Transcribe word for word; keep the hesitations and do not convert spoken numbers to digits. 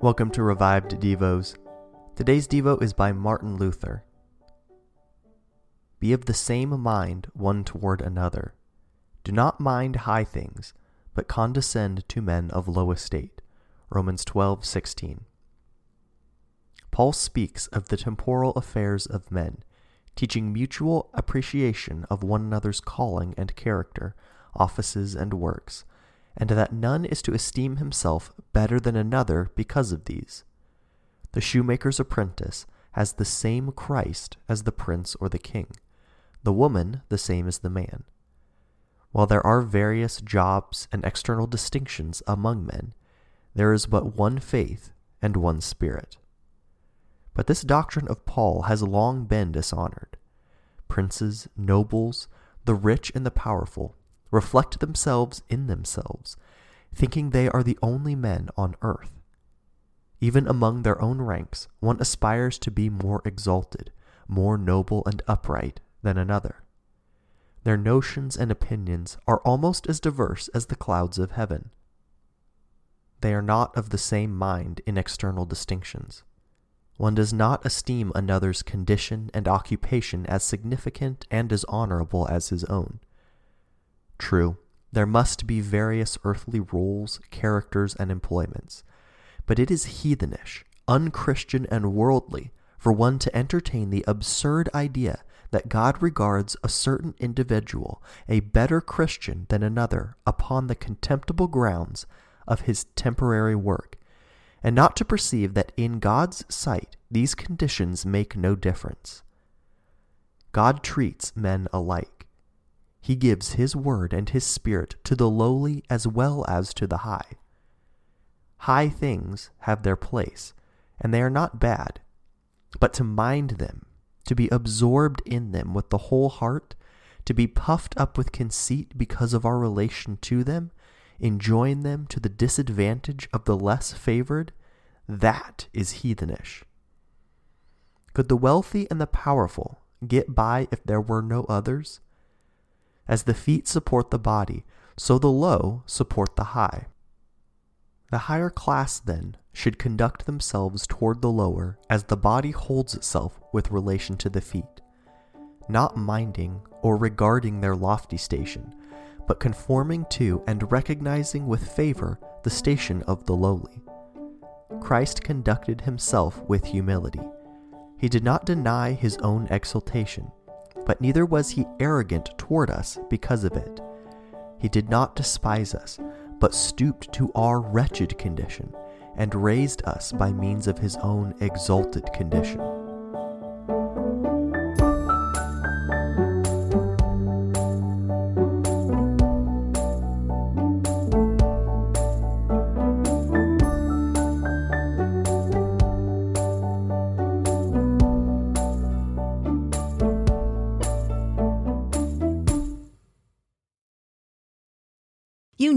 Welcome to Revived Devos. Today's Devo is by Martin Luther. Be of the same mind one toward another. Do not mind high things, but condescend to men of low estate. Romans twelve sixteen. Paul speaks of the temporal affairs of men, teaching mutual appreciation of one another's calling and character, offices and works, and that none is to esteem himself better than another because of these. The shoemaker's apprentice has the same Christ as the prince or the king, the woman the same as the man. While there are various jobs and external distinctions among men, there is but one faith and one spirit. But this doctrine of Paul has long been dishonored. Princes, nobles, the rich and the powerful, reflect themselves in themselves, thinking they are the only men on earth. Even among their own ranks, one aspires to be more exalted, more noble and upright than another. Their notions and opinions are almost as diverse as the clouds of heaven. They are not of the same mind in external distinctions. One does not esteem another's condition and occupation as significant and as honorable as his own. True, there must be various earthly roles, characters, and employments, but it is heathenish, unchristian, and worldly for one to entertain the absurd idea that God regards a certain individual, a better Christian than another, upon the contemptible grounds of his temporary work, and not to perceive that in God's sight these conditions make no difference. God treats men alike. He gives his word and his spirit to the lowly as well as to the high. High things have their place, and they are not bad, but to mind them, to be absorbed in them with the whole heart, to be puffed up with conceit because of our relation to them, enjoin them to the disadvantage of the less favored, that is heathenish. Could the wealthy and the powerful get by if there were no others? As the feet support the body, so the low support the high. The higher class, then, should conduct themselves toward the lower as the body holds itself with relation to the feet, not minding or regarding their lofty station, but conforming to and recognizing with favor the station of the lowly. Christ conducted himself with humility. He did not deny his own exaltation, but neither was he arrogant toward us because of it. He did not despise us, but stooped to our wretched condition, and raised us by means of his own exalted condition. You